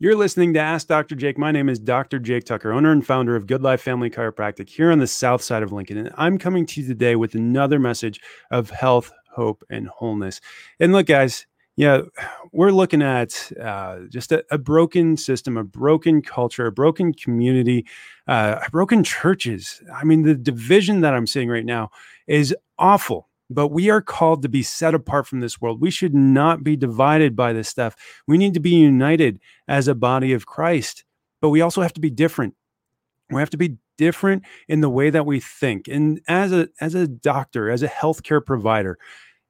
You're listening to Ask Dr. Jake. My name is Dr. Jake Tucker, owner and founder of Good Life Family Chiropractic here on the south side of Lincoln. And I'm coming to you today with another message of health, hope, and wholeness. And look, guys, yeah, we're looking at just a broken system, a broken culture, a broken community, broken churches. I mean, the division that I'm seeing right now is awful. But we are called to be set apart from this world. We should not be divided by this stuff. We need to be united as a body of Christ, but we also have to be different. We have to be different in the way that we think. And as a doctor, as a healthcare provider,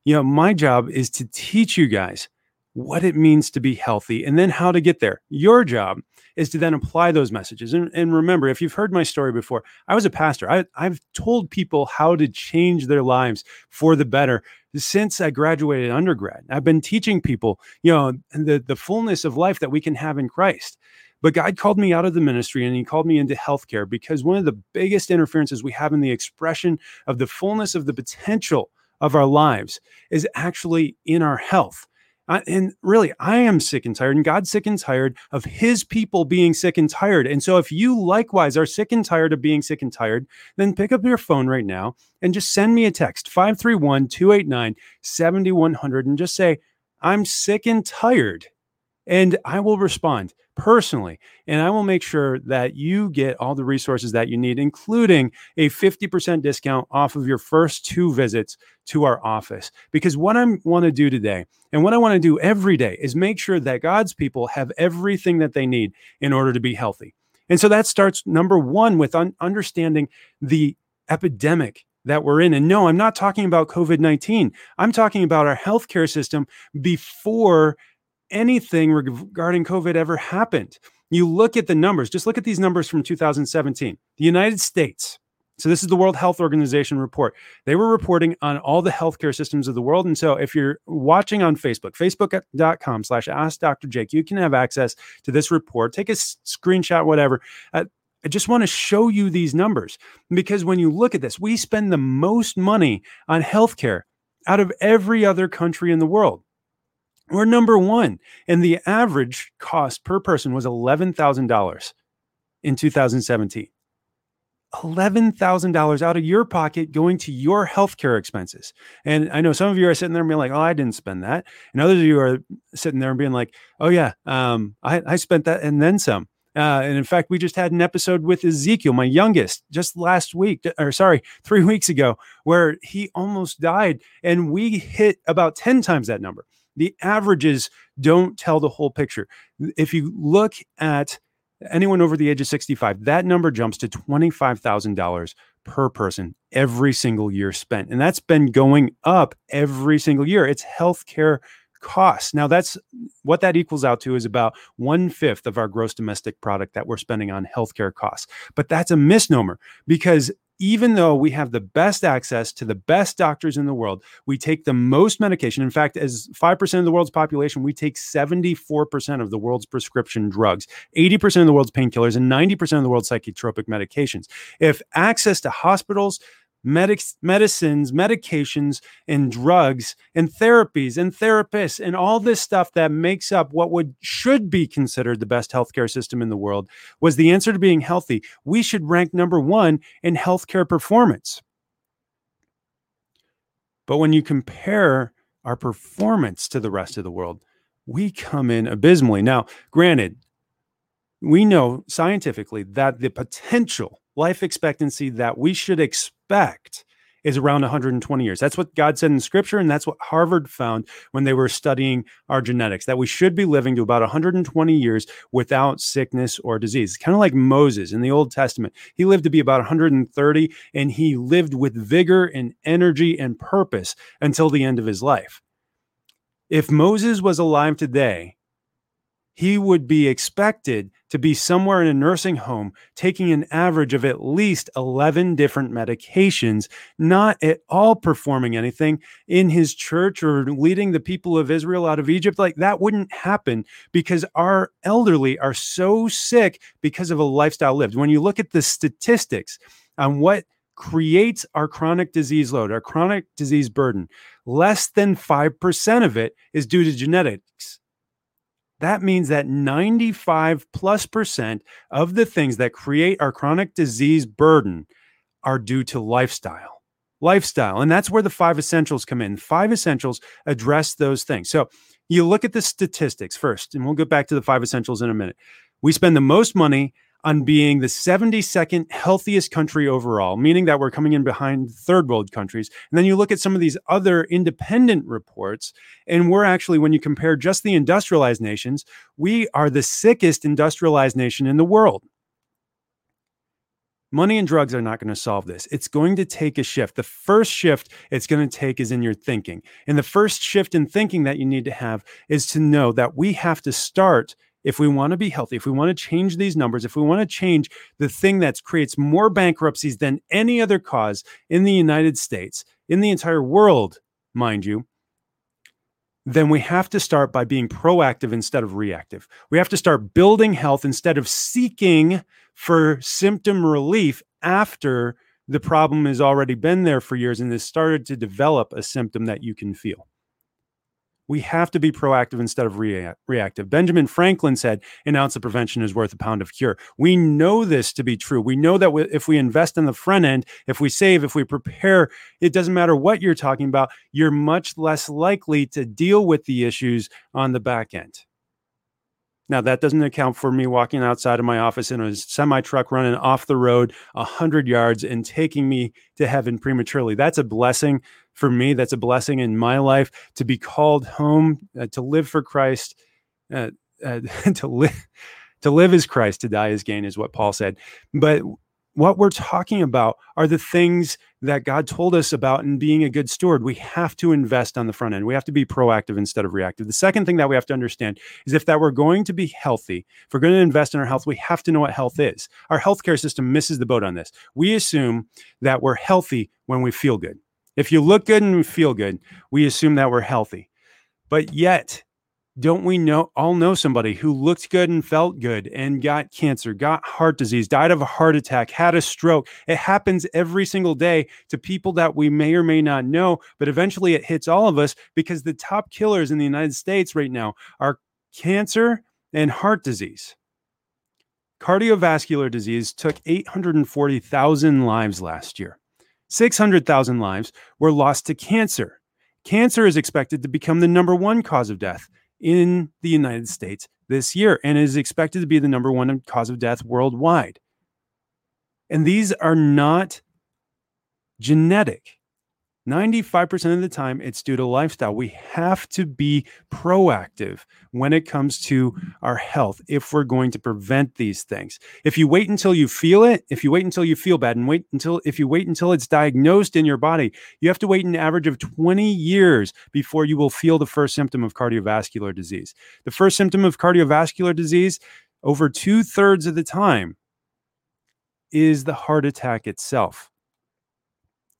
you know, my job is to teach you guys what it means to be healthy and then how to get there. Your job is to then apply those messages. And remember, if you've heard my story before, I was a pastor. I've told people how to change their lives for the better since I graduated undergrad. I've been teaching people, you know, the fullness of life that we can have in Christ. But God called me out of the ministry and he called me into healthcare because one of the biggest interferences we have in the expression of the fullness of the potential of our lives is actually in our health. And really, I am sick and tired, and God's sick and tired of his people being sick and tired. And so if you likewise are sick and tired of being sick and tired, then pick up your phone right now and just send me a text, 531-289-7100, and just say, I'm sick and tired. And I will respond personally, and I will make sure that you get all the resources that you need, including a 50% discount off of your first 2 visits to our office. Because what I want to do today and what I want to do every day is make sure that God's people have everything that they need in order to be healthy. And so that starts, number one, with understanding the epidemic that we're in. And no, I'm not talking about COVID-19. I'm talking about our healthcare system before anything regarding COVID ever happened. You look at the numbers, just look at these numbers from 2017, the United States. So this is the World Health Organization report. They were reporting on all the healthcare systems of the world. And so if you're watching on Facebook, facebook.com/AskDrJake, you can have access to this report. Take a screenshot, whatever. I just want to show you these numbers because when you look at this, we spend the most money on healthcare out of every other country in the world. We're number one, and the average cost per person was $11,000 in 2017. $11,000 out of your pocket going to your healthcare expenses. And I know some of you are sitting there and being like, oh, I didn't spend that. And others of you are sitting there and being like, oh yeah, I spent that and then some. And in fact, we just had an episode with Ezekiel, my youngest, just last week, 3 weeks ago, where he almost died. And we hit about 10 times that number. The averages don't tell the whole picture. If you look at anyone over the age of 65, that number jumps to $25,000 per person every single year spent. And that's been going up every single year. It's healthcare costs. Now, that's what that equals out to is about 1/5 of our gross domestic product that we're spending on healthcare costs. But that's a misnomer because even though we have the best access to the best doctors in the world, we take the most medication. In fact, as 5% of the world's population, we take 74% of the world's prescription drugs, 80% of the world's painkillers, and 90% of the world's psychotropic medications. If access to hospitals, medicines, medications, and drugs, and therapies, and therapists, and all this stuff that makes up what should be considered the best healthcare system in the world was the answer to being healthy, we should rank number one in healthcare performance. But when you compare our performance to the rest of the world, we come in abysmally. Now, granted, we know scientifically that the potential life expectancy that we should expect is around 120 years. That's what God said in scripture. And that's what Harvard found when they were studying our genetics, that we should be living to about 120 years without sickness or disease. Kind of like Moses in the Old Testament. He lived to be about 130 and he lived with vigor and energy and purpose until the end of his life. If Moses was alive today, he would be expected to be somewhere in a nursing home taking an average of at least 11 different medications, not at all performing anything in his church or leading the people of Israel out of Egypt. Like that wouldn't happen because our elderly are so sick because of a lifestyle lived. When you look at the statistics on what creates our chronic disease load, our chronic disease burden, less than 5% of it is due to genetics. That means that 95%+ of the things that create our chronic disease burden are due to lifestyle. And that's where the five essentials come in. Five essentials address those things. So you look at the statistics first, and we'll get back to the five essentials in a minute. We spend the most money on being the 72nd healthiest country overall, meaning that we're coming in behind third world countries. And then you look at some of these other independent reports, and we're actually, when you compare just the industrialized nations, we are the sickest industrialized nation in the world. Money and drugs are not going to solve this. It's going to take a shift. The first shift it's going to take is in your thinking. And the first shift in thinking that you need to have is to know that we have to start, if we want to be healthy, if we want to change these numbers, if we want to change the thing that creates more bankruptcies than any other cause in the United States, in the entire world, mind you, then we have to start by being proactive instead of reactive. We have to start building health instead of seeking for symptom relief after the problem has already been there for years and has started to develop a symptom that you can feel. We have to be proactive instead of reactive. Benjamin Franklin said, an ounce of prevention is worth a pound of cure. We know this to be true. We know that if we invest in the front end, if we save, if we prepare, it doesn't matter what you're talking about, you're much less likely to deal with the issues on the back end. Now, that doesn't account for me walking outside of my office in a semi-truck running off the road 100 yards and taking me to heaven prematurely. That's a blessing for me. That's a blessing in my life to be called home, to live for Christ, to live is Christ, to die is gain is what Paul said. But what we're talking about are the things that God told us about in being a good steward. We have to invest on the front end. We have to be proactive instead of reactive. The second thing that we have to understand is if that we're going to be healthy, if we're going to invest in our health, we have to know what health is. Our healthcare system misses the boat on this. We assume that we're healthy when we feel good. If you look good and we feel good, we assume that we're healthy. But yet, don't we all know somebody who looked good and felt good and got cancer, got heart disease, died of a heart attack, had a stroke? It happens every single day to people that we may or may not know, but eventually it hits all of us because the top killers in the United States right now are cancer and heart disease. Cardiovascular disease took 840,000 lives last year. 600,000 lives were lost to cancer. Cancer is expected to become the number one cause of death in the United States this year, and is expected to be the number one cause of death worldwide. And these are not genetic. 95% of the time, it's due to lifestyle. We have to be proactive when it comes to our health if we're going to prevent these things. If you wait until you feel it, if you wait until you feel bad, and if you wait until it's diagnosed in your body, you have to wait an average of 20 years before you will feel the first symptom of cardiovascular disease. The first symptom of cardiovascular disease, over 2/3 of the time, is the heart attack itself.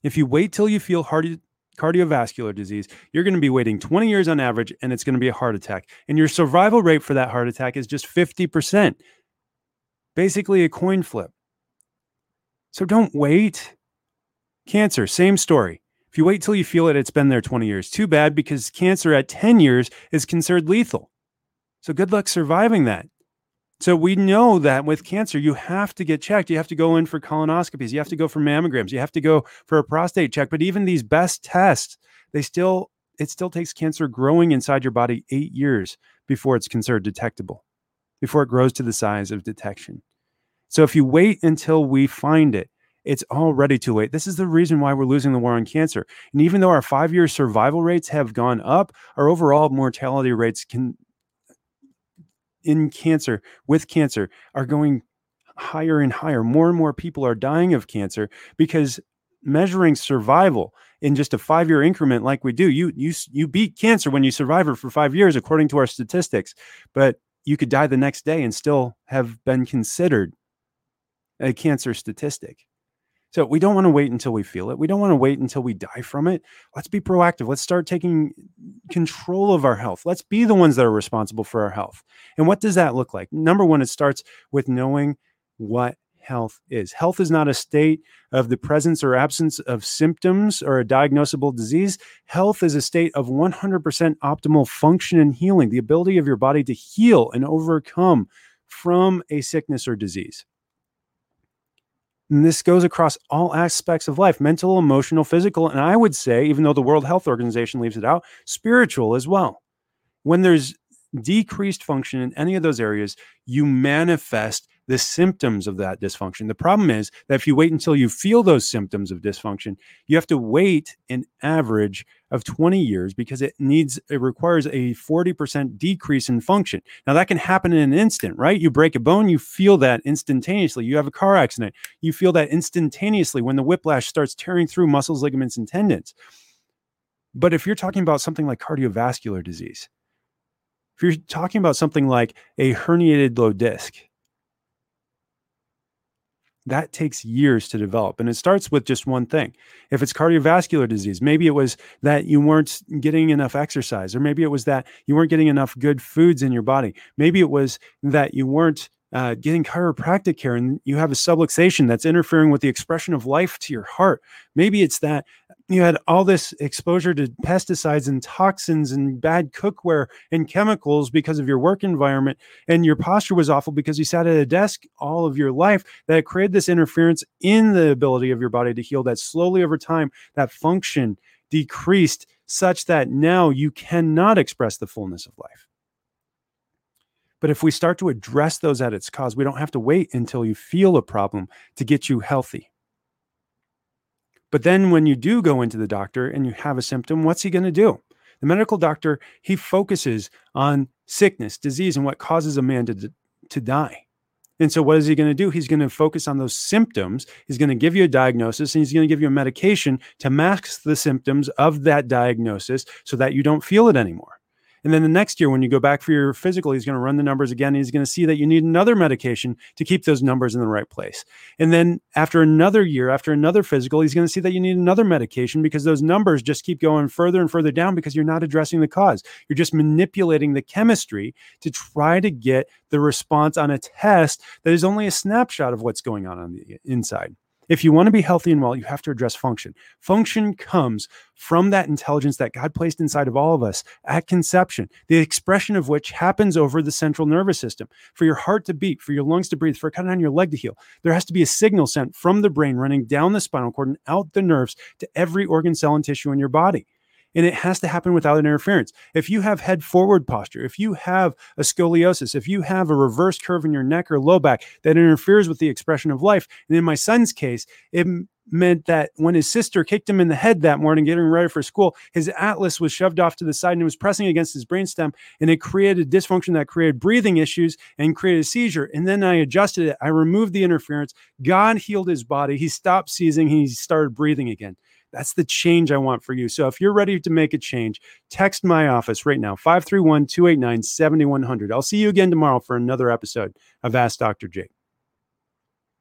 If you wait till you feel cardiovascular disease, you're going to be waiting 20 years on average, and it's going to be a heart attack. And your survival rate for that heart attack is just 50%. Basically a coin flip. So don't wait. Cancer, same story. If you wait till you feel it, it's been there 20 years. Too bad, because cancer at 10 years is considered lethal. So good luck surviving that. So we know that with cancer, you have to get checked. You have to go in for colonoscopies. You have to go for mammograms. You have to go for a prostate check. But even these best tests, it still takes cancer growing inside your body 8 years before it's considered detectable, before it grows to the size of detection. So if you wait until we find it, it's already too late. This is the reason why we're losing the war on cancer. And even though our 5-year survival rates have gone up, our overall mortality rates with cancer are going higher and higher. More and more people are dying of cancer because measuring survival in just a 5-year increment like we do, you beat cancer when you survive it for 5 years, according to our statistics, but you could die the next day and still have been considered a cancer statistic. So we don't want to wait until we feel it. We don't want to wait until we die from it. Let's be proactive. Let's start taking control of our health. Let's be the ones that are responsible for our health. And what does that look like? Number one, it starts with knowing what health is. Health is not a state of the presence or absence of symptoms or a diagnosable disease. Health is a state of 100% optimal function and healing, the ability of your body to heal and overcome from a sickness or disease. And this goes across all aspects of life, mental, emotional, physical, and I would say, even though the World Health Organization leaves it out, spiritual as well. When there's decreased function in any of those areas, you manifest the symptoms of that dysfunction. The problem is that if you wait until you feel those symptoms of dysfunction, you have to wait an average of 20 years because it requires a 40% decrease in function. Now that can happen in an instant, right? You break a bone, you feel that instantaneously. You have a car accident, you feel that instantaneously when the whiplash starts tearing through muscles, ligaments, and tendons. But if you're talking about something like cardiovascular disease, if you're talking about something like a herniated low disc, that takes years to develop. And it starts with just one thing. If it's cardiovascular disease, maybe it was that you weren't getting enough exercise, or maybe it was that you weren't getting enough good foods in your body. Maybe it was that you weren't getting chiropractic care and you have a subluxation that's interfering with the expression of life to your heart. Maybe it's that you had all this exposure to pesticides and toxins and bad cookware and chemicals because of your work environment, and your posture was awful because you sat at a desk all of your life, that created this interference in the ability of your body to heal, that slowly over time that function decreased such that now you cannot express the fullness of life. But if we start to address those at its cause, we don't have to wait until you feel a problem to get you healthy. But then when you do go into the doctor and you have a symptom, what's he going to do? The medical doctor, he focuses on sickness, disease, and what causes a man to die. And so what is he going to do? He's going to focus on those symptoms. He's going to give you a diagnosis, and he's going to give you a medication to mask the symptoms of that diagnosis so that you don't feel it anymore. And then the next year, when you go back for your physical, he's going to run the numbers again. And he's going to see that you need another medication to keep those numbers in the right place. And then after another year, after another physical, he's going to see that you need another medication because those numbers just keep going further and further down because you're not addressing the cause. You're just manipulating the chemistry to try to get the response on a test that is only a snapshot of what's going on the inside. If you want to be healthy and well, you have to address function. Function comes from that intelligence that God placed inside of all of us at conception, the expression of which happens over the central nervous system. For your heart to beat, for your lungs to breathe, for cutting on your leg to heal, there has to be a signal sent from the brain running down the spinal cord and out the nerves to every organ, cell, and tissue in your body. And it has to happen without interference. If you have head forward posture, if you have a scoliosis, if you have a reverse curve in your neck or low back that interferes with the expression of life. And in my son's case, it meant that when his sister kicked him in the head that morning, getting ready for school, his atlas was shoved off to the side and it was pressing against his brainstem, and it created dysfunction that created breathing issues and created a seizure. And then I adjusted it. I removed the interference. God healed his body. He stopped seizing. He started breathing again. That's the change I want for you. So if you're ready to make a change, text my office right now, 531-289-7100. I'll see you again tomorrow for another episode of Ask Dr. Jake.